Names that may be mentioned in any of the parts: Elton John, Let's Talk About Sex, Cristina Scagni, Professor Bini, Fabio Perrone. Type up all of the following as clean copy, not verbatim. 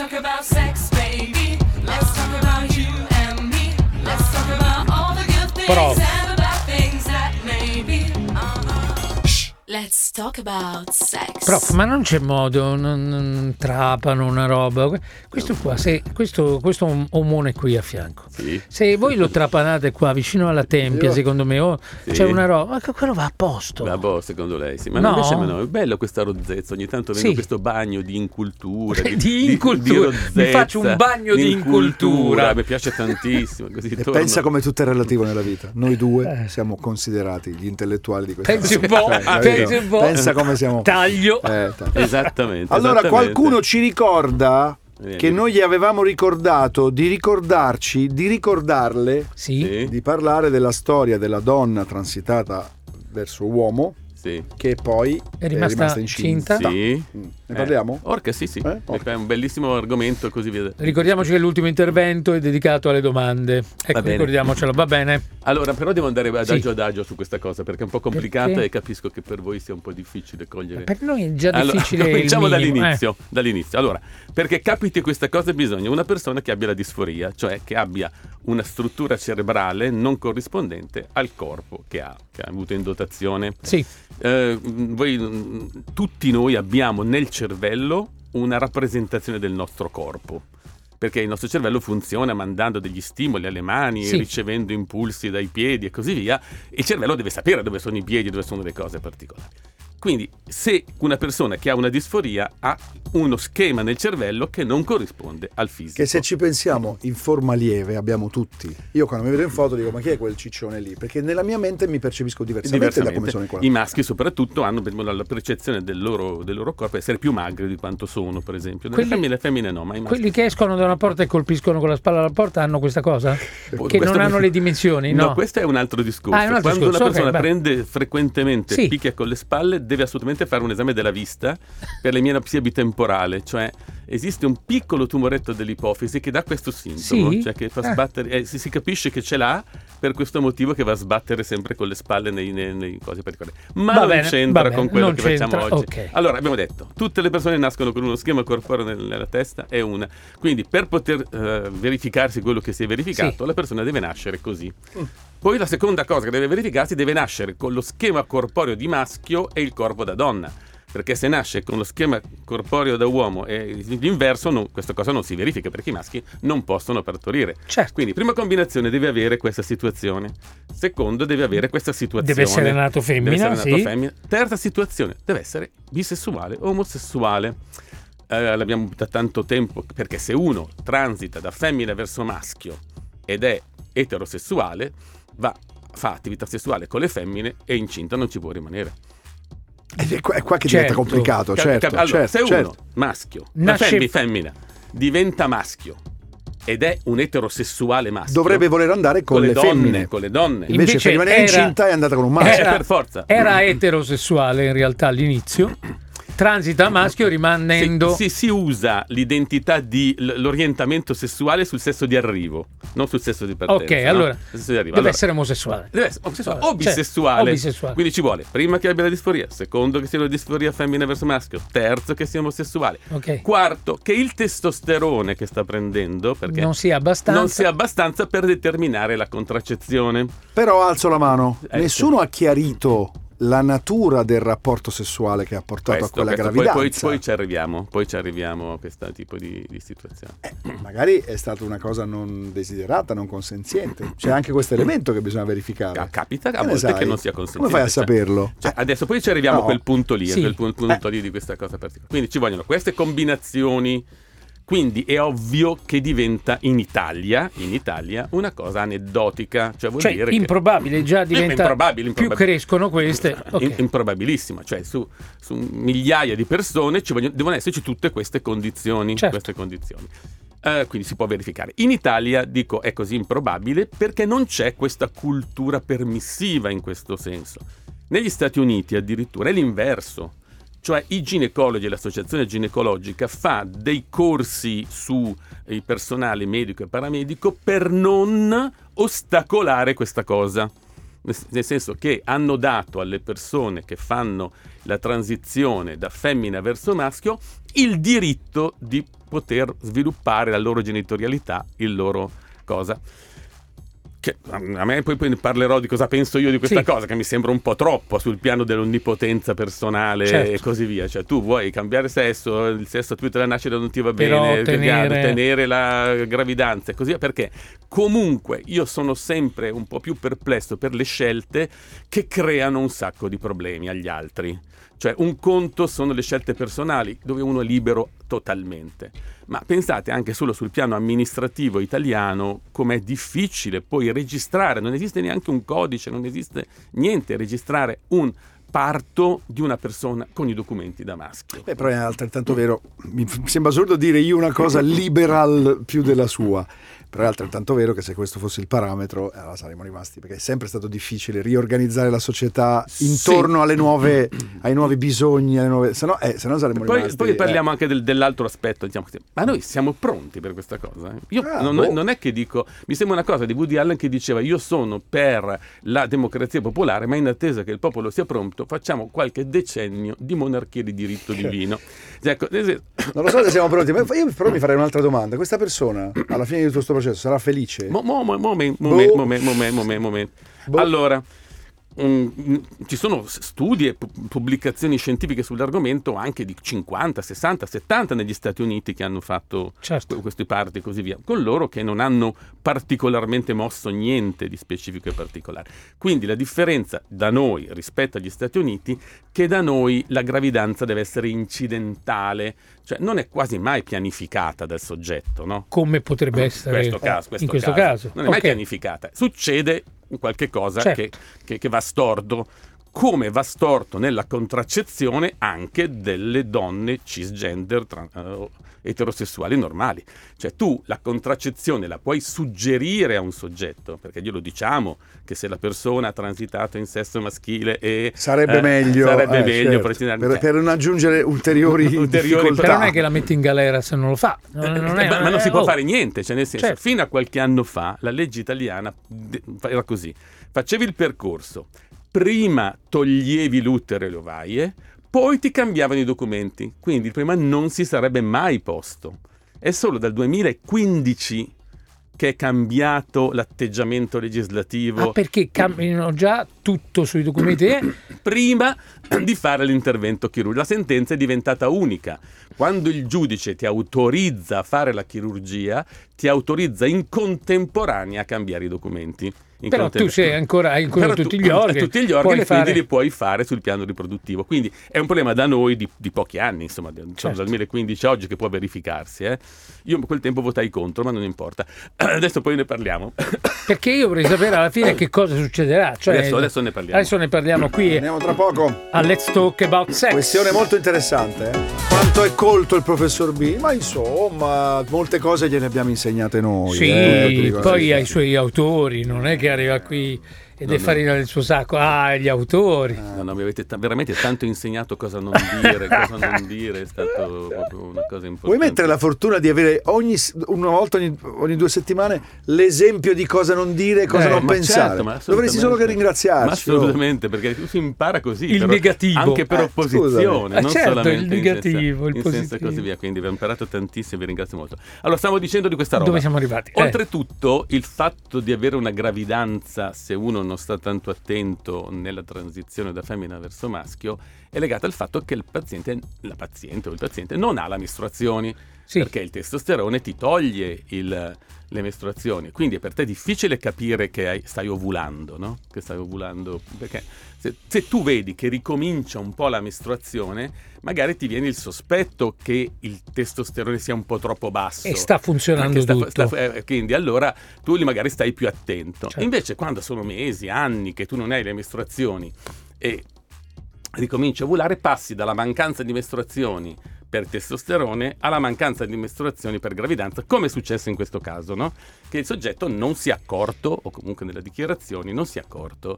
talk about sex, baby. Let's talk about you and me. Let's talk about all the good things and about things that maybe. Let's talk about sex. Prof, ma non c'è modo, non trapano una roba. Questo qua, se questo omone qui a fianco. Sì. Se voi lo trapanate qua vicino alla tempia, secondo me, sì, c'è una roba, ma quello va a posto. Va a posto, secondo lei, sì. Ma no, non sembra, no, è bello questa rozzezza, ogni tanto vengo, sì, questo bagno di incultura, di rozzezza. Mi faccio un bagno di incultura. Mi piace tantissimo, così e pensa come tutto è relativo nella vita. Noi due siamo considerati gli intellettuali di questa vita. Pensa come siamo. Taglio. Esattamente. Allora, qualcuno ci ricorda che noi gli avevamo ricordato di ricordarci, di ricordarle, sì, di parlare della storia della donna transitata verso uomo, sì, che poi è rimasta incinta. Sì. Ne parliamo? Orca, sì, sì. Orca. È un bellissimo argomento, così via. Ricordiamoci che l'ultimo intervento è dedicato alle domande. Ecco, ricordiamocelo, va bene. Allora, però devo andare adagio, sì, adagio su questa cosa, perché è un po' complicata, perché? E capisco che per voi sia un po' difficile cogliere. Per noi è già difficile. Allora, cominciamo dall'inizio. Allora, perché capiti questa cosa bisogna una persona che abbia la disforia, cioè che abbia una struttura cerebrale non corrispondente al corpo che ha avuto in dotazione. Sì. Tutti noi abbiamo nel cervello una rappresentazione del nostro corpo, perché il nostro cervello funziona mandando degli stimoli alle mani, sì, ricevendo impulsi dai piedi e così via, e il cervello deve sapere dove sono i piedi, dove sono le cose particolari. Quindi se una persona che ha una disforia ha uno schema nel cervello che non corrisponde al fisico. Che se ci pensiamo in forma lieve abbiamo tutti. Io quando mi vedo in foto dico, ma chi è quel ciccione lì? Perché nella mia mente mi percepisco diversamente da come sono in quadro. I maschi soprattutto hanno la percezione del loro corpo essere più magri di quanto sono, per esempio. Le femmine no, ma i maschi. Quelli che escono da una porta e colpiscono con la spalla alla porta hanno questa cosa? Che non hanno le dimensioni, no? No, questo è un altro discorso. Quando una persona prende frequentemente, sì, picchia con le spalle, deve assolutamente fare un esame della vista per l'emianopsia bitemporale, cioè esiste un piccolo tumoretto dell'ipofisi che dà questo sintomo, sì, cioè che fa sbattere, si capisce che ce l'ha per questo motivo, che va a sbattere sempre con le spalle nei cose particolari. Ma non c'entra con quello che facciamo oggi. Okay. Allora, abbiamo detto, tutte le persone nascono con uno schema corporeo nella testa, è una. Quindi per poter verificarsi quello che si è verificato, sì, la persona deve nascere così. Poi la seconda cosa che deve verificarsi, deve nascere con lo schema corporeo di maschio e il corpo da donna, perché se nasce con lo schema corporeo da uomo e l'inverso, questa cosa non si verifica, perché i maschi non possono partorire. Certo. Quindi prima combinazione, deve avere questa situazione. Secondo, deve avere questa situazione. Deve essere nato femmina. Sì. Femmina. Terza situazione, deve essere bisessuale, omosessuale. L'abbiamo da tanto tempo, perché se uno transita da femmina verso maschio ed è eterosessuale, fa attività sessuale con le femmine e incinta non ci può rimanere. È qua che diventa complicato. Allora, se uno maschio, femmina, diventa maschio ed è un eterosessuale maschio, dovrebbe voler andare con le femmine, con le donne. Invece per rimanere incinta è andata con un maschio. Per forza. Era eterosessuale in realtà all'inizio. Transita maschio rimanendo. Se si usa l'identità di l'orientamento sessuale sul sesso di arrivo, non sul sesso di partenza. Ok, allora deve essere omosessuale. Deve essere omosessuale o bisessuale. Cioè, quindi ci vuole prima che abbia la disforia, secondo che sia una disforia femmina verso maschio, terzo che sia omosessuale, okay, quarto che il testosterone che sta prendendo perché non sia abbastanza per determinare la contraccezione. Però alzo la mano, nessuno ha chiarito la natura del rapporto sessuale che ha portato a quella gravidanza. Poi ci arriviamo a questo tipo di situazione. Magari è stata una cosa non desiderata, non consenziente. C'è anche questo elemento che bisogna verificare. Capita a volte che non sia consenziente. Come fai a saperlo? Adesso poi ci arriviamo a quel punto lì, sì, a quel punto lì di questa cosa particolare. Quindi ci vogliono queste combinazioni. Quindi è ovvio che diventa in Italia una cosa aneddotica, cioè dire improbabile, che già diventa improbabile. Più crescono queste, okay, improbabilissima, cioè su migliaia di persone devono esserci tutte queste condizioni, certo, queste condizioni. Quindi si può verificare. In Italia, dico, è così improbabile perché non c'è questa cultura permissiva in questo senso. Negli Stati Uniti addirittura è l'inverso. Cioè i ginecologi e l'associazione ginecologica fa dei corsi su il personale medico e paramedico per non ostacolare questa cosa, nel senso che hanno dato alle persone che fanno la transizione da femmina verso maschio il diritto di poter sviluppare la loro genitorialità, il loro cosa. Che a me poi parlerò di cosa penso io di questa cosa, che mi sembra un po' troppo sul piano dell'onnipotenza personale, certo, e così via. Cioè, tu vuoi cambiare sesso, il sesso a te la nascita non ti va bene, tenere la gravidanza e così via, perché comunque io sono sempre un po' più perplesso per le scelte che creano un sacco di problemi agli altri. Cioè, un conto sono le scelte personali, dove uno è libero totalmente. Ma pensate anche solo sul piano amministrativo italiano com'è difficile poi registrare, non esiste neanche un codice, non esiste niente, registrare un parto di una persona con i documenti da maschio. Però è altrettanto vero, mi sembra assurdo dire io una cosa liberal più della sua, però è altrettanto vero che se questo fosse il parametro, allora saremmo rimasti, perché è sempre stato difficile riorganizzare la società intorno alle nuove, ai nuovi bisogni, alle nuove, se no saremmo rimasti. Poi parliamo anche dell'altro aspetto, diciamo, ma noi siamo pronti per questa cosa? Io non è che dico, mi sembra una cosa di Woody Allen che diceva io sono per la democrazia popolare, ma in attesa che il popolo sia pronto facciamo qualche decennio di monarchia di diritto divino. Ecco, non lo so se siamo pronti, ma io però mi farei un'altra domanda. Questa persona alla fine di tutto questo processo sarà felice? Momento. Allora, ci sono studi e pubblicazioni scientifiche sull'argomento anche di 50, 60, 70 negli Stati Uniti che hanno fatto questi parti e così via, con loro che non hanno particolarmente mosso niente di specifico e particolare. Quindi la differenza da noi rispetto agli Stati Uniti che da noi la gravidanza deve essere incidentale, cioè non è quasi mai pianificata dal soggetto, no? Come potrebbe essere in questo caso. Non è mai pianificata, succede qualche cosa, certo, che va storto, come va storto nella contraccezione anche delle donne cisgender eterosessuali normali. Cioè tu la contraccezione la puoi suggerire a un soggetto, perché glielo diciamo che se la persona ha transitato in sesso maschile e sarebbe meglio per non aggiungere ulteriori difficoltà. Però non è che la metti in galera se non lo fa, ma non si può fare niente, cioè nel senso, certo, fino a qualche anno fa la legge italiana era così: facevi il percorso, prima toglievi l'utero e le ovaie, poi ti cambiavano i documenti, quindi il problema non si sarebbe mai posto. È solo dal 2015 che è cambiato l'atteggiamento legislativo. Ah, perché cambiano già tutto sui documenti? Prima di fare l'intervento chirurgico. La sentenza è diventata unica. Quando il giudice ti autorizza a fare la chirurgia, ti autorizza in contemporanea a cambiare i documenti. Però tu sei ancora, hai ancora tutti gli organi, quindi li puoi fare sul piano riproduttivo. Quindi è un problema da noi di pochi anni, insomma, certo, diciamo, dal 2015 a oggi che può verificarsi. Io a quel tempo votai contro, ma non importa. Adesso poi ne parliamo. Perché io vorrei sapere alla fine che cosa succederà. Cioè, adesso ne parliamo. Adesso ne parliamo qui. Andiamo tra poco a Let's Talk About Sex. Questione molto interessante. Quanto è colto il professor Bini? Ma insomma, molte cose gliene abbiamo insegnate noi. Sì, poi ai suoi autori, non è che arriva qui ed è farina del suo sacco. Gli autori. No, mi avete veramente tanto insegnato cosa non dire, è stato proprio una cosa importante. Vuoi mettere la fortuna di avere una volta ogni 2 settimane l'esempio di cosa non dire e cosa non pensare? Certo, dovresti solo che ringraziarci. Ma assolutamente, perché si impara così. Il negativo. Anche per opposizione, non certo, solamente il negativo, il positivo. E così via, quindi vi ho imparato tantissimo e vi ringrazio molto. Allora, stiamo dicendo di questa roba. Dove siamo arrivati? Oltretutto, il fatto di avere una gravidanza, se uno non sta tanto attento nella transizione da femmina verso maschio, è legata al fatto che il paziente non ha le mestruazioni, perché il testosterone ti toglie le mestruazioni, quindi per te è difficile capire che stai ovulando, no? Che stai ovulando, perché se tu vedi che ricomincia un po' la mestruazione, magari ti viene il sospetto che il testosterone sia un po' troppo basso e sta funzionando tutto. Quindi allora tu magari stai più attento. Certo. Invece quando sono mesi, anni che tu non hai le mestruazioni e ricominci a ovulare, passi dalla mancanza di mestruazioni per testosterone alla mancanza di mestruazioni per gravidanza, come è successo in questo caso, no? Che il soggetto non si è accorto, o comunque nelle dichiarazioni non si è accorto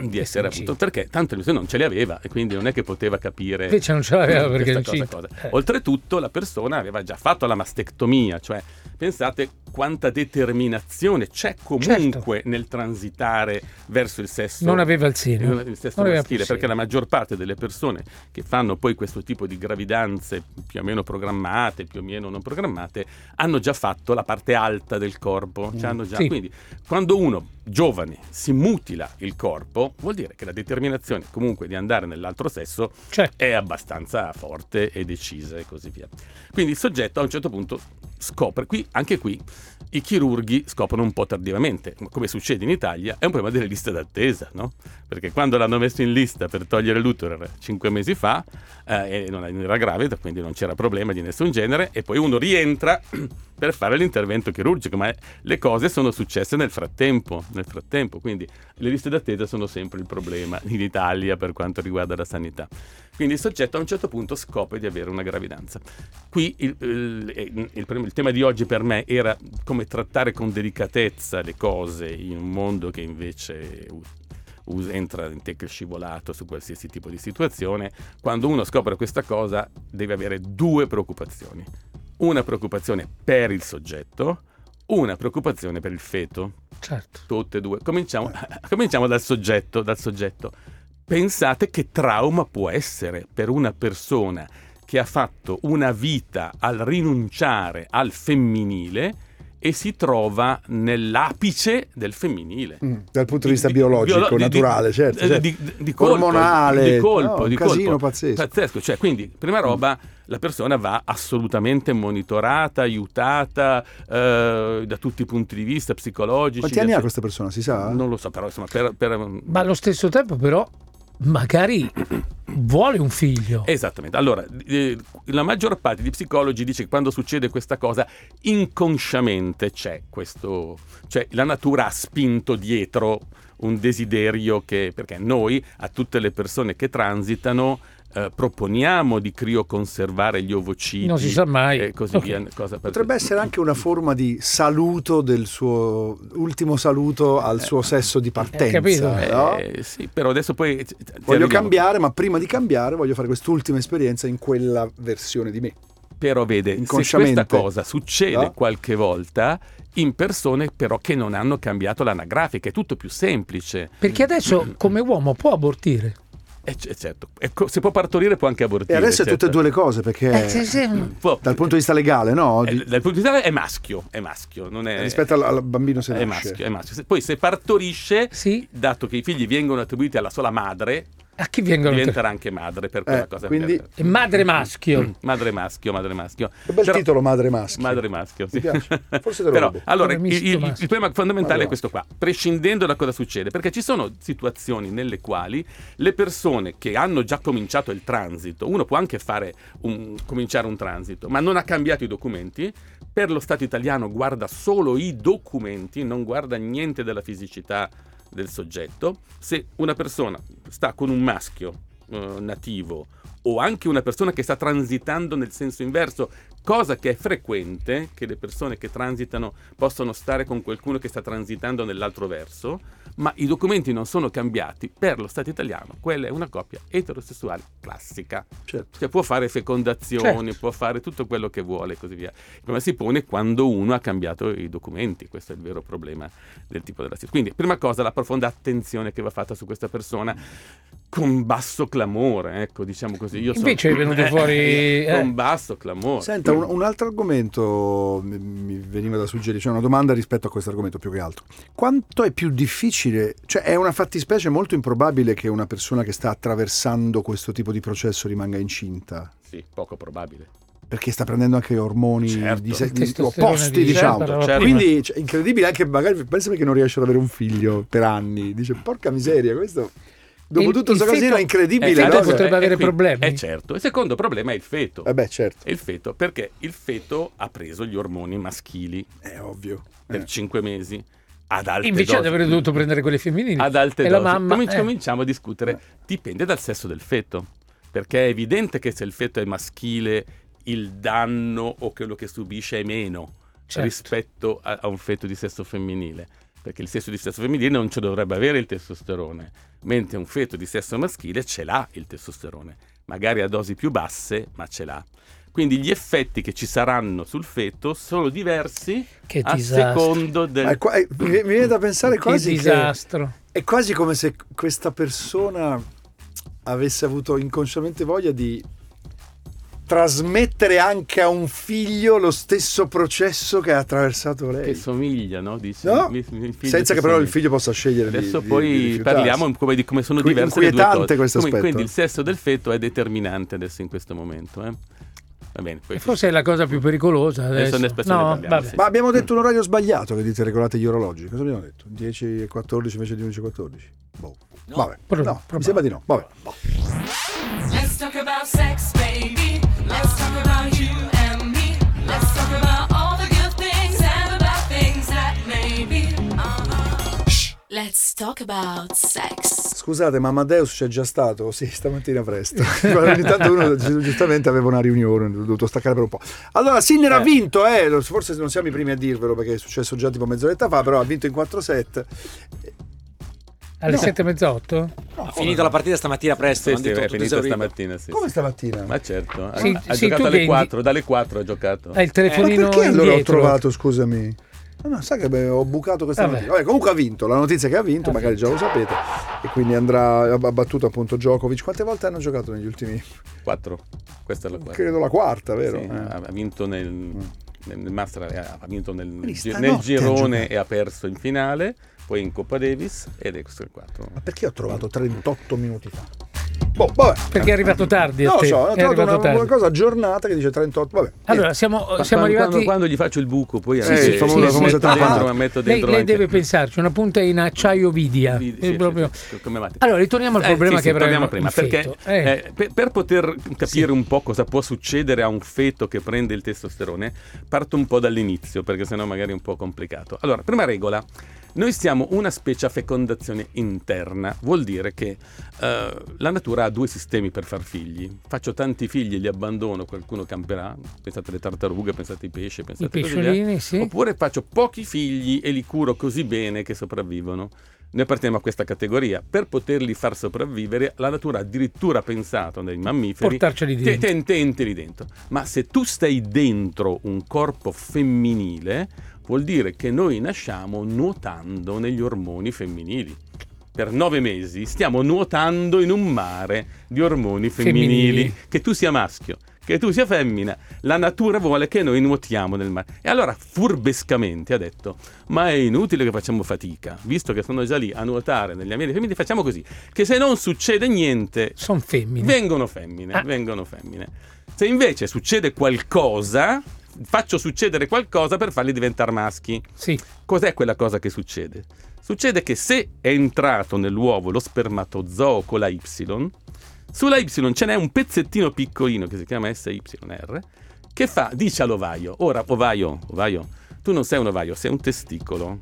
di essere avuto, perché tanto lui non ce le aveva e quindi non è che poteva capire. Invece non ce l'aveva perché è incinta. Oltretutto la persona aveva già fatto la mastectomia, cioè pensate quanta determinazione c'è comunque nel transitare verso il sesso. Non aveva il seno, il sesso maschile, perché la maggior parte delle persone che fanno poi questo tipo di gravidanze più o meno programmate, più o meno non programmate, hanno già fatto la parte alta del corpo, cioè hanno già, sì. Quindi quando uno giovane si mutila il corpo, vuol dire che la determinazione comunque di andare nell'altro sesso è abbastanza forte e decisa e così via. Quindi il soggetto a un certo punto scopre, anche qui i chirurghi scoprono un po' tardivamente, come succede in Italia, è un problema delle liste d'attesa, no? Perché quando l'hanno messo in lista per togliere l'utero 5 mesi fa, non era gravida, quindi non c'era problema di nessun genere, e poi uno rientra per fare l'intervento chirurgico, ma le cose sono successe nel frattempo, quindi le liste d'attesa sono sempre il problema in Italia per quanto riguarda la sanità. Quindi il soggetto a un certo punto scopre di avere una gravidanza. Qui il tema di oggi per me era come trattare con delicatezza le cose in un mondo che invece entra in tecno scivolato su qualsiasi tipo di situazione. Quando uno scopre questa cosa deve avere 2 preoccupazioni: una preoccupazione per il soggetto, una preoccupazione per il feto. Certo. Tutte e 2. Cominciamo dal soggetto. Pensate che trauma può essere per una persona che ha fatto una vita al rinunciare al femminile e si trova nell'apice del femminile. Dal punto di vista biologico, naturale, certo. Di colpo, ormonale. Di colpo. Pazzesco. Cioè, quindi, prima roba, la persona va assolutamente monitorata, aiutata da tutti i punti di vista psicologici. Quanti anni ha questa persona, si sa? Non lo so, però insomma... Ma allo stesso tempo, però, magari... vuole un figlio. Esattamente. Allora, la maggior parte di psicologi dice che quando succede questa cosa inconsciamente c'è questo, cioè la natura ha spinto dietro un desiderio che, perché noi a tutte le persone che transitano proponiamo di crioconservare gli ovociti, non si sa mai, e così via. Cosa potrebbe essere anche una forma di saluto del suo ultimo saluto al suo sesso di partenza, capito? No? Sì, però adesso poi voglio cambiare, ma prima di cambiare voglio fare quest'ultima esperienza in quella versione di me. Però vede, se questa cosa succede qualche volta in persone però che non hanno cambiato l'anagrafica, è tutto più semplice, perché adesso come uomo può abortire. Certo, se può partorire può anche abortire. E adesso è tutte e 2 le cose, perché dal punto di vista legale, no? Dal punto di vista legale è maschio, non è... rispetto al bambino se nasce. È maschio. Poi se partorisce, sì, dato che i figli vengono attribuiti alla sola madre, a chi vengono diventerà anche madre per quella cosa. Quindi madre maschio. Che bel titolo, madre maschio. Sì. Forse te lo però, allora il tema fondamentale è questo qua, prescindendo da cosa succede, perché ci sono situazioni nelle quali le persone che hanno già cominciato il transito, uno può anche fare cominciare un transito, ma non ha cambiato i documenti. Per lo Stato italiano guarda solo i documenti, non guarda niente della fisicità del soggetto. Se una persona sta con un maschio nativo, o anche una persona che sta transitando nel senso inverso, cosa che è frequente, che le persone che transitano possono stare con qualcuno che sta transitando nell'altro verso, ma i documenti non sono cambiati, per lo Stato italiano quella è una coppia eterosessuale classica. Certo. Cioè può fare fecondazioni, certo, può fare tutto quello che vuole e così via. Il problema si pone quando uno ha cambiato i documenti, questo è il vero problema del tipo della situazione. Quindi prima cosa, la profonda attenzione che va fatta su questa persona, con basso clamore, ecco, diciamo così. Invece è venuto fuori con basso clamore. Senta, un altro argomento mi veniva da suggerire, cioè una domanda rispetto a questo argomento più che altro. Quanto è più difficile, cioè è una fattispecie molto improbabile che una persona che sta attraversando questo tipo di processo rimanga incinta? Sì, poco probabile. Perché sta prendendo anche ormoni, certo, di opposti, diciamo. Certo. Quindi è incredibile anche, magari pensa perché non riesce ad avere un figlio per anni. Dice, porca miseria, questo... Dopo tutto questo casino è incredibile. Il feto potrebbe avere problemi. Certo. Il secondo problema è il feto. Certo. Il feto, perché il feto ha preso gli ormoni maschili. È ovvio. Per 5 mesi. Ad alte invece dosi. Ad aver dovuto prendere quelli femminili. Ad alte dosi. La mamma. Cominciamo a discutere. Dipende dal sesso del feto. Perché è evidente che se il feto è maschile, il danno o quello che subisce è meno, certo, rispetto a un feto di sesso femminile. Perché il sesso di sesso femminile non ce dovrebbe avere il testosterone, mentre un feto di sesso maschile ce l'ha il testosterone, magari a dosi più basse, ma ce l'ha. Quindi gli effetti che ci saranno sul feto sono diversi a secondo del... mi viene da pensare quasi che disastro. È quasi come se questa persona avesse avuto inconsciamente voglia di trasmettere anche a un figlio lo stesso processo che ha attraversato lei. Che somiglia, no? Dice, no? Senza che però il figlio possa scegliere. Adesso poi parliamo di come sono diverse le due cose. Questo aspetto. Quindi il sesso del feto è determinante adesso in questo momento, eh? Va bene, forse è la cosa più pericolosa adesso. No, parliamo, sì. Ma abbiamo detto un orario sbagliato che dite regolate gli orologi. Cosa abbiamo detto? 10 e 14 invece di 11 e 14? Boh. No. Vabbè. No, mi sembra di no. Vabbè. Let's talk about sex, baby. Let's talk about you and me. Let's talk about all the good things and the bad things that may be. Let's talk about sex. Scusate, ma Amadeus c'è già stato? Sì, stamattina presto. Ogni tanto uno giustamente aveva una riunione, ho dovuto staccare per un po'. Allora Sinner ha vinto, forse non siamo i primi a dirvelo perché è successo già tipo mezz'oretta fa, però ha vinto in 4 set. Alle 7:30? Ha finito la partita stamattina presto. Sì, è finita stamattina. Sì. Come stamattina? Ma certo, ha giocato alle 4, dalle 4 ha giocato. È il telefonino. Ma perché allora ho trovato, scusami? No, sai che ho bucato questa notizia. Vabbè, comunque ha vinto, la notizia che ha vinto, magari già lo sapete. E quindi andrà abbattuto appunto Djokovic. Quante volte hanno giocato negli ultimi? 4. Questa è la 4. Credo la 4ª, vero? Sì, ha vinto nel Master, ha vinto nel girone e ha perso in finale, poi in Coppa Davis ed extra 4. Ma perché ho trovato 38 minuti fa? Boh, vabbè. Perché è arrivato tardi. No, so, è arrivato tardi. Una cosa aggiornata che dice 38. Vabbè. Allora siamo arrivati. Quando gli faccio il buco, poi metto dentro. Lei deve pensarci. Una punta in acciaio vidia. Allora ritorniamo al problema che avevamo prima. Perché per poter capire un po' cosa può succedere a un feto che prende il testosterone, parto un po' dall'inizio perché sennò magari è un po' complicato. Allora, prima regola. Noi siamo una specie a fecondazione interna, vuol dire che la natura ha 2 sistemi per far figli. Faccio tanti figli, li abbandono, qualcuno camperà, pensate alle tartarughe, pensate ai pesci, pensate ai sì. Oppure faccio pochi figli e li curo così bene che sopravvivono. Noi apparteniamo a questa categoria. Per poterli far sopravvivere, la natura ha addirittura pensato nei mammiferi tenteli dentro. Ma se tu stai dentro un corpo femminile, vuol dire che noi nasciamo nuotando negli ormoni femminili. Per 9 mesi stiamo nuotando in un mare di ormoni femminili. Che tu sia maschio, che tu sia femmina, la natura vuole che noi nuotiamo nel mare. E allora furbescamente ha detto: ma è inutile che facciamo fatica, visto che sono già lì a nuotare negli ambienti femminili, facciamo così, che se non succede niente sono femmine, vengono femmine. Se invece succede qualcosa, faccio succedere qualcosa per farli diventare maschi. Sì. Cos'è quella cosa che succede? Succede che se è entrato nell'uovo lo spermatozoo con la Y, sulla Y ce n'è un pezzettino piccolino che si chiama SYR che dice all'ovaio: ora ovaio, tu non sei un ovaio, sei un testicolo.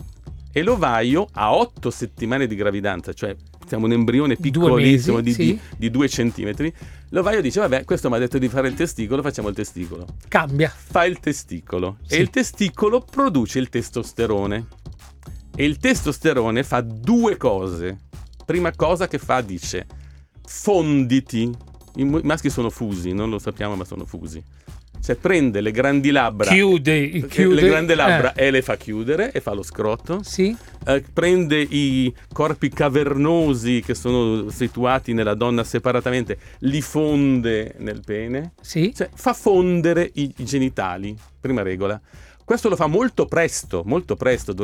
E l'ovaio a 8 settimane di gravidanza, cioè siamo un embrione piccolissimo 2 mesi, di 2 centimetri, l'ovaio dice: vabbè, questo mi ha detto di fare il testicolo, facciamo il testicolo. Cambia. Fa il testicolo. Sì. E il testicolo produce il testosterone. E il testosterone fa 2 cose. Prima cosa che fa, dice: fonditi. I maschi sono fusi, non lo sappiamo ma sono fusi. Cioè prende le grandi labbra, chiude le grandi labbra e le fa chiudere e fa lo scroto. Sì. Prende i corpi cavernosi che sono situati nella donna separatamente, li fonde nel pene. Sì. Cioè fa fondere i genitali, prima regola. Questo lo fa molto presto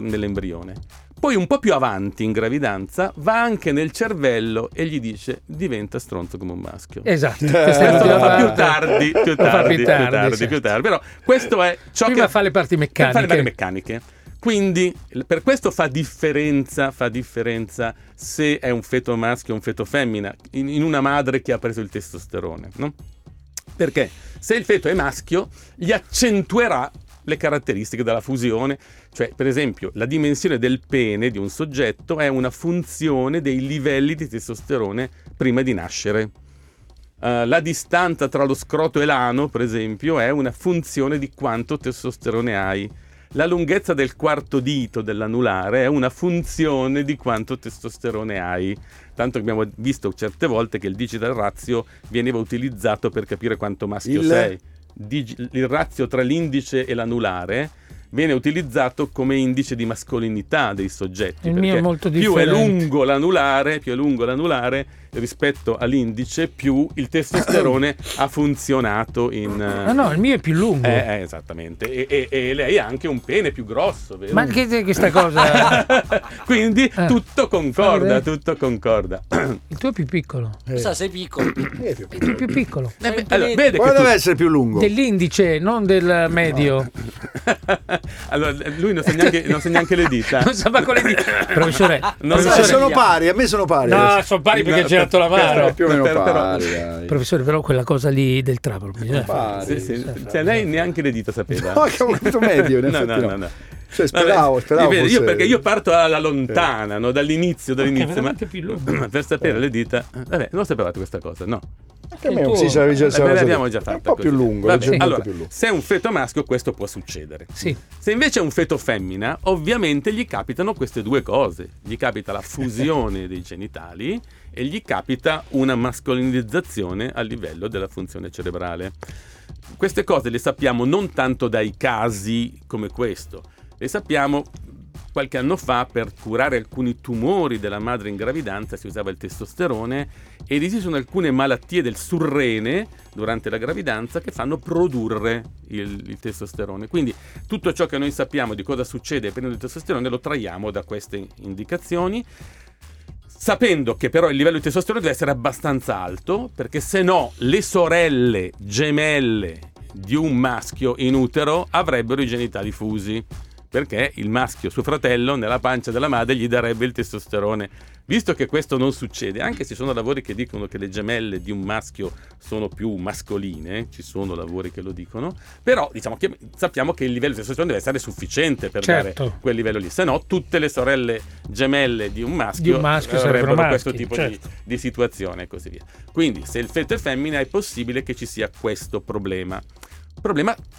nell'embrione. Poi un po' più avanti in gravidanza va anche nel cervello e gli dice: diventa stronzo come un maschio. Esatto. Questo lo fa più tardi. Però questo è ciò prima che fa le parti meccaniche. Quindi per questo fa differenza se è un feto maschio o un feto femmina in una madre che ha preso il testosterone, no? Perché se il feto è maschio gli accentuerà le caratteristiche della fusione, cioè per esempio la dimensione del pene di un soggetto è una funzione dei livelli di testosterone prima di nascere. La distanza tra lo scroto e l'ano, per esempio, è una funzione di quanto testosterone hai. La lunghezza del quarto dito dell'anulare è una funzione di quanto testosterone hai. Tanto che abbiamo visto certe volte che il digital ratio veniva utilizzato per capire quanto maschio sei. Il ratio tra l'indice e l'anulare viene utilizzato come indice di mascolinità dei soggetti. Il mio è molto differente. Più è lungo l'anulare rispetto all'indice, più il testosterone ha funzionato in... No, il mio è più lungo. Esattamente. E lei ha anche un pene più grosso, vero? Ma anche te questa cosa... Quindi tutto concorda. Il tuo è più piccolo. Sei più piccolo. Allora, vede che deve essere più lungo. Dell'indice, non del medio. Allora, lui non sa neanche le dita. Non sa con le dita. Professore, sono pari, a me sono pari. No, sono pari perché c'è la mano. Più o meno pari. Professore, però quella cosa lì del trapano. Cioè, lei neanche le dita sapeva. No, che ho avuto medio. No. Cioè, speravo vede, io parto alla lontana, no? dall'inizio, ma per sapere le dita, vabbè, non sapevate questa cosa, no? L'abbiamo già fatta. È un po' più lungo. Allora, se è un feto maschio, questo può succedere. Sì. Se invece è un feto femmina, ovviamente gli capitano queste due cose: gli capita la fusione dei genitali e gli capita una mascolinizzazione a livello della funzione cerebrale. Queste cose le sappiamo non tanto dai casi come questo, le sappiamo. Qualche anno fa, per curare alcuni tumori della madre in gravidanza, si usava il testosterone, ed esistono alcune malattie del surrene durante la gravidanza che fanno produrre il testosterone. Quindi tutto ciò che noi sappiamo di cosa succede prendendo il testosterone lo traiamo da queste indicazioni, sapendo che però il livello di testosterone deve essere abbastanza alto, perché se no le sorelle gemelle di un maschio in utero avrebbero i genitali fusi, perché il maschio, suo fratello, nella pancia della madre gli darebbe il testosterone. Visto che questo non succede, anche se ci sono lavori che dicono che le gemelle di un maschio sono più mascoline, ci sono lavori che lo dicono, però diciamo che sappiamo che il livello di testosterone deve essere sufficiente per dare quel livello lì, se no tutte le sorelle gemelle di un maschio avrebbero questo tipo di situazione e così via. Quindi se il feto è femmina è possibile che ci sia questo problema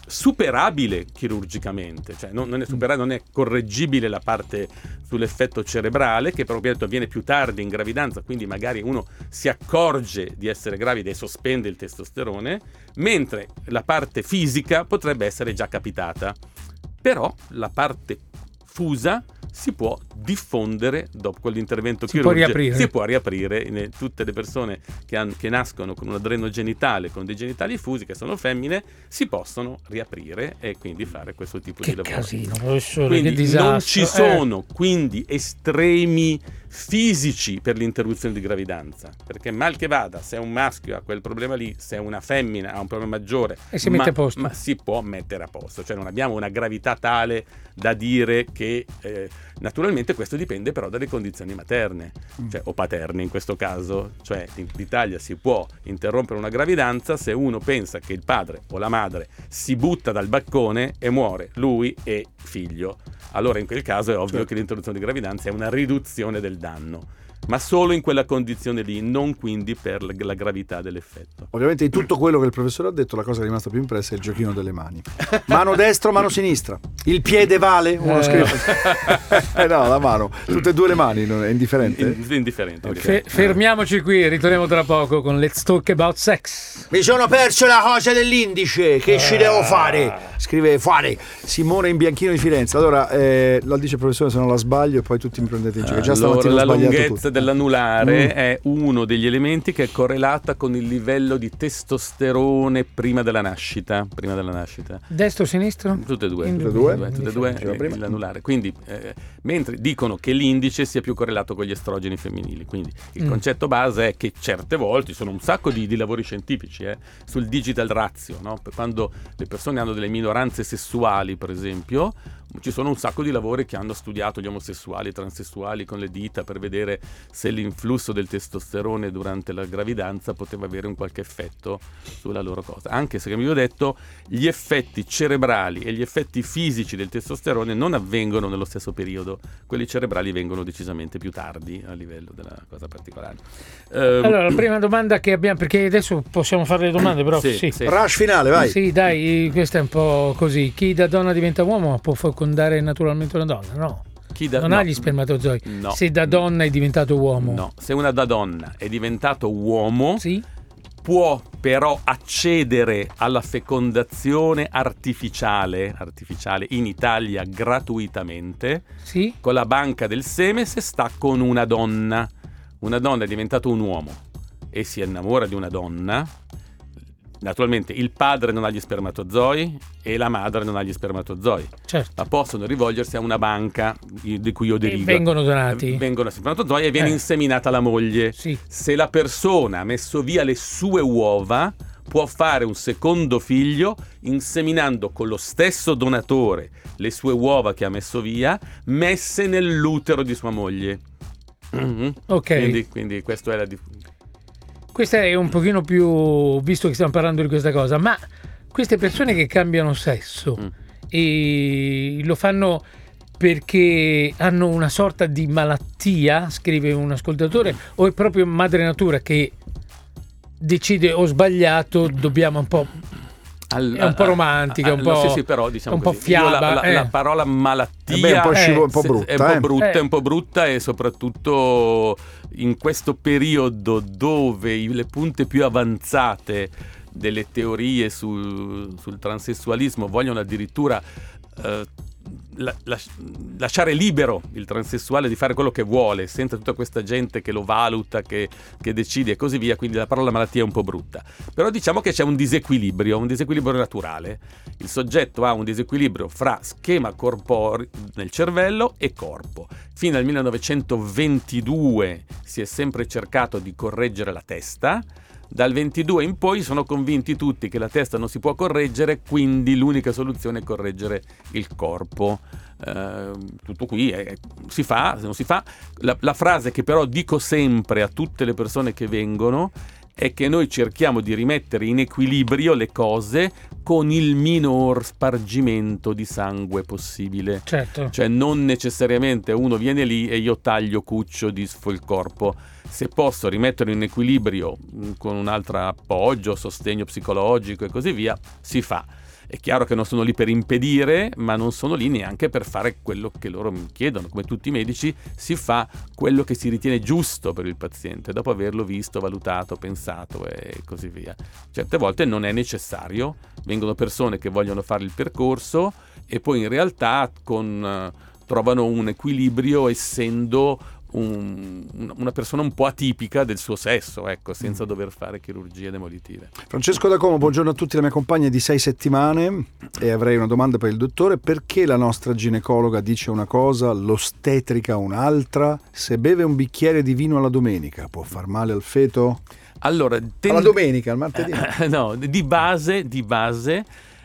superabile chirurgicamente, cioè non è superabile, non è correggibile la parte sull'effetto cerebrale, che proprio detto avviene più tardi in gravidanza, quindi magari uno si accorge di essere gravida e sospende il testosterone, mentre la parte fisica potrebbe essere già capitata, però la parte fusa si può diffondere dopo quell'intervento chirurgico. Si può riaprire. Tutte le persone che nascono con un adreno genitale, con dei genitali fusi, che sono femmine, si possono riaprire e quindi fare questo tipo di lavoro. Casino, quindi disastro, non ci sono quindi estremi fisici per l'interruzione di gravidanza, perché mal che vada, se è un maschio ha quel problema lì, se è una femmina ha un problema maggiore e si mette a posto. Ma si può mettere a posto, cioè non abbiamo una gravità tale da dire che naturalmente questo dipende però dalle condizioni materne, cioè, o paterne in questo caso, cioè in Italia si può interrompere una gravidanza se uno pensa che il padre o la madre si butta dal baccone e muore lui e figlio, allora in quel caso è ovvio che l'interruzione di gravidanza è una riduzione del danno, ma solo in quella condizione lì, non quindi per la gravità dell'effetto. Ovviamente di tutto quello che il professore ha detto, la cosa che è rimasta più impressa è il giochino delle mani. Mano destra, mano sinistra. Il piede vale? Uno scrive. No, la mano. Tutte e due le mani, è indifferente. Indifferente. Okay. Fermiamoci qui, ritorniamo tra poco con Let's Talk About Sex. Mi sono perso la cosa dell'indice, che ci devo fare? Scrive Simone in Bianchino di Firenze. Allora, lo dice il professore, se non la sbaglio e poi tutti mi prendete in giro. Già stamattina ho sbagliato tutto. Dell'anulare è uno degli elementi che è correlata con il livello di testosterone prima della nascita. Destro o sinistro? Tutte e due. L'anulare. Quindi mentre dicono che l'indice sia più correlato con gli estrogeni femminili, quindi il concetto base è che certe volte sono un sacco di lavori scientifici sul digital ratio, no? Quando le persone hanno delle minoranze sessuali, per esempio, ci sono un sacco di lavori che hanno studiato gli omosessuali e transessuali con le dita per vedere se l'influsso del testosterone durante la gravidanza poteva avere un qualche effetto sulla loro cosa, anche se, come vi ho detto, gli effetti cerebrali e gli effetti fisici del testosterone non avvengono nello stesso periodo, quelli cerebrali vengono decisamente più tardi a livello della cosa particolare. Allora la prima domanda che abbiamo, perché adesso possiamo fare le domande, però sì. Rush finale, vai. Sì, dai, questa è un po' così. Chi da donna diventa uomo può fecondare naturalmente una donna? No. Non ha gli spermatozoi. No. Se da donna è diventato uomo. No. Se una da donna è diventato uomo, sì, può però accedere alla fecondazione artificiale in Italia gratuitamente, sì, con la banca del seme se sta con una donna. Una donna è diventata un uomo e si innamora di una donna. Naturalmente il padre non ha gli spermatozoi e la madre non ha gli spermatozoi, certo, ma possono rivolgersi a una banca di cui io derivo. Vengono donati. Vengono spermatozoi e viene inseminata la moglie. Sì. Se la persona ha messo via le sue uova, può fare un secondo figlio inseminando con lo stesso donatore le sue uova che ha messo via, messe nell'utero di sua moglie. Mm-hmm. Ok. Quindi questo è la differenza. Questa è un pochino più, visto che stiamo parlando di questa cosa, ma queste persone che cambiano sesso e lo fanno perché hanno una sorta di malattia, scrive un ascoltatore, o è proprio madre natura che decide ho sbagliato, dobbiamo un po'... È un po' romantica, un po', sì, però, diciamo un po' fiaba. La parola malattia è un po' brutta. È un po' brutta, e soprattutto in questo periodo dove le punte più avanzate delle teorie sul transessualismo vogliono addirittura lasciare libero il transessuale di fare quello che vuole, senza tutta questa gente che lo valuta, che decide e così via. Quindi la parola malattia è un po' brutta, però diciamo che c'è un disequilibrio naturale. Il soggetto ha un disequilibrio fra schema corporeo nel cervello e corpo. Fino al 1922 si è sempre cercato di correggere la testa. Dal 22 in poi sono convinti tutti che la testa non si può correggere, quindi l'unica soluzione è correggere il corpo. Tutto qui si fa, se non si fa. La frase che però dico sempre a tutte le persone che vengono è che noi cerchiamo di rimettere in equilibrio le cose con il minor spargimento di sangue possibile. Certo. Cioè non necessariamente uno viene lì e io taglio, cuccio, disfo il corpo. Se posso rimetterlo in equilibrio con un altro appoggio, sostegno psicologico e così via, si fa. È chiaro che non sono lì per impedire, ma non sono lì neanche per fare quello che loro mi chiedono. Come tutti i medici, si fa quello che si ritiene giusto per il paziente, dopo averlo visto, valutato, pensato e così via. Certe volte non è necessario. Vengono persone che vogliono fare il percorso e poi in realtà trovano un equilibrio essendo... una persona un po' atipica del suo sesso, ecco, senza dover fare chirurgie demolitive. Francesco da Como, buongiorno a tutti, la mia compagna è di 6 settimane e avrei una domanda per il dottore: perché la nostra ginecologa dice una cosa, l'ostetrica un'altra? Se beve un bicchiere di vino alla domenica può far male al feto? Allora, alla domenica, al martedì? No, di base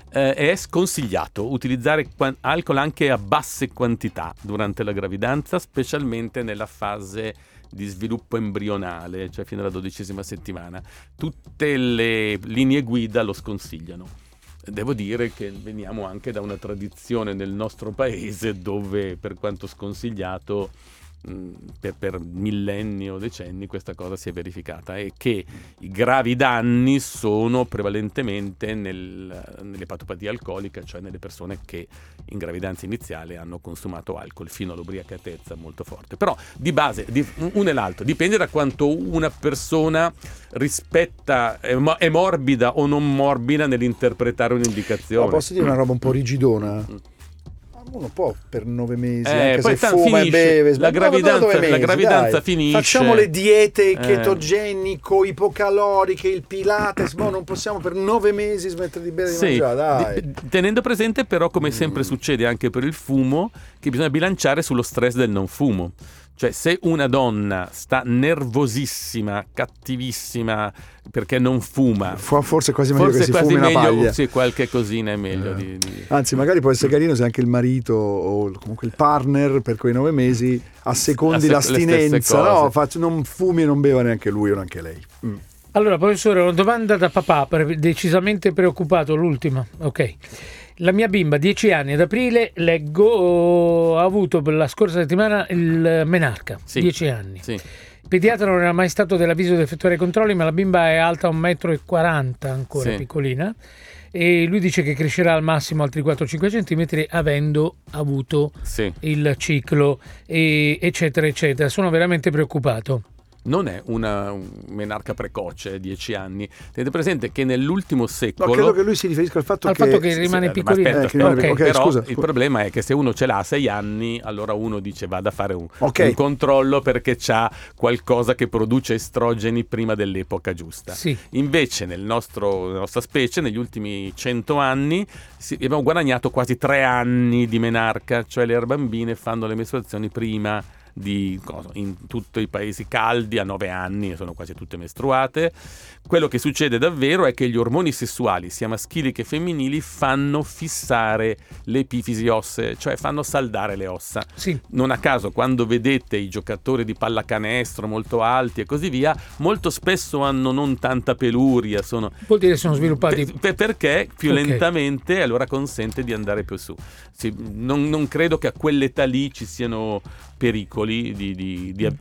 è sconsigliato utilizzare alcol anche a basse quantità durante la gravidanza, specialmente nella fase di sviluppo embrionale, cioè fino alla 12ª settimana. Tutte le linee guida lo sconsigliano. Devo dire che veniamo anche da una tradizione nel nostro paese dove, per quanto sconsigliato, per millenni o decenni questa cosa si è verificata, e che i gravi danni sono prevalentemente nell'epatopatia alcolica, cioè nelle persone che in gravidanza iniziale hanno consumato alcol fino all'ubriacatezza molto forte. Però di base uno e l'altro dipende da quanto una persona rispetta, è morbida o non morbida nell'interpretare un'indicazione. Ma posso dire una roba un po' rigidona? Uno può per 9 mesi, anche poi se fuma e beve. La gravidanza finisce. Facciamo le diete chetogenico, ipocaloriche, il pilates, ma non possiamo per 9 mesi smettere di bere e mangiare, dai. Tenendo presente però, come sempre succede anche per il fumo, che bisogna bilanciare sullo stress del non fumo. Cioè, se una donna sta nervosissima, cattivissima perché non fuma, forse è quasi meglio che si fumi una paglia. Sì, qualche cosina è meglio. Anzi, magari può essere carino se anche il marito o comunque il partner per quei 9 mesi assecondi l'astinenza. No, non fumi e non beva neanche lui o neanche lei. Allora, professore, una domanda da papà, decisamente preoccupato, l'ultima. Ok. La mia bimba, 10 anni, ad aprile, ha avuto per la scorsa settimana il menarca, sì, 10 anni. Sì. Il pediatra non era mai stato dell'avviso di effettuare i controlli, ma la bimba è alta 1,40 m, ancora sì, piccolina, e lui dice che crescerà al massimo altri 4-5 cm avendo avuto sì, il ciclo, eccetera, eccetera. Sono veramente preoccupato. non è un menarca precoce, 10 anni. Tenete presente che nell'ultimo secolo... No, credo che lui si riferisca al fatto che rimane piccolino. Il problema è che se uno ce l'ha a 6 anni, allora uno dice vada a fare un controllo perché c'ha qualcosa che produce estrogeni prima dell'epoca giusta. Sì. Invece nella nostra specie, negli ultimi 100 anni, abbiamo guadagnato quasi 3 anni di menarca, cioè le bambine fanno le mestruazioni prima di cosa, in tutti i paesi caldi a 9 anni sono quasi tutte mestruate. Quello che succede davvero è che gli ormoni sessuali, sia maschili che femminili, fanno fissare le epifisi ossee, cioè fanno saldare le ossa. Sì. Non a caso, quando vedete i giocatori di pallacanestro molto alti e così via, molto spesso hanno non tanta peluria, vuol dire sono sviluppati perché più lentamente, allora consente di andare più su. Sì, non credo che a quell'età lì ci siano pericoli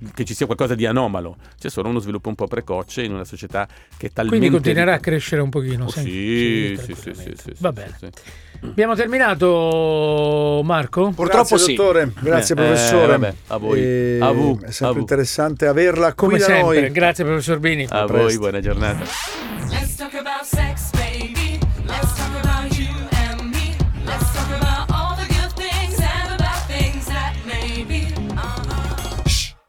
che ci sia qualcosa di anomalo. C'è solo uno sviluppo un po' precoce in una società che è talmente... Quindi continuerà a crescere un pochino. Sì. Va bene. Sì. Abbiamo terminato, Marco? Purtroppo grazie, dottore. Grazie, professore. Vabbè, a voi. È sempre interessante averla come da sempre. Noi. Grazie, professor Bini. A voi, buona giornata. Let's talk about sex, baby. Let's talk about you and me. Let's talk about all the good things and the bad things that may be.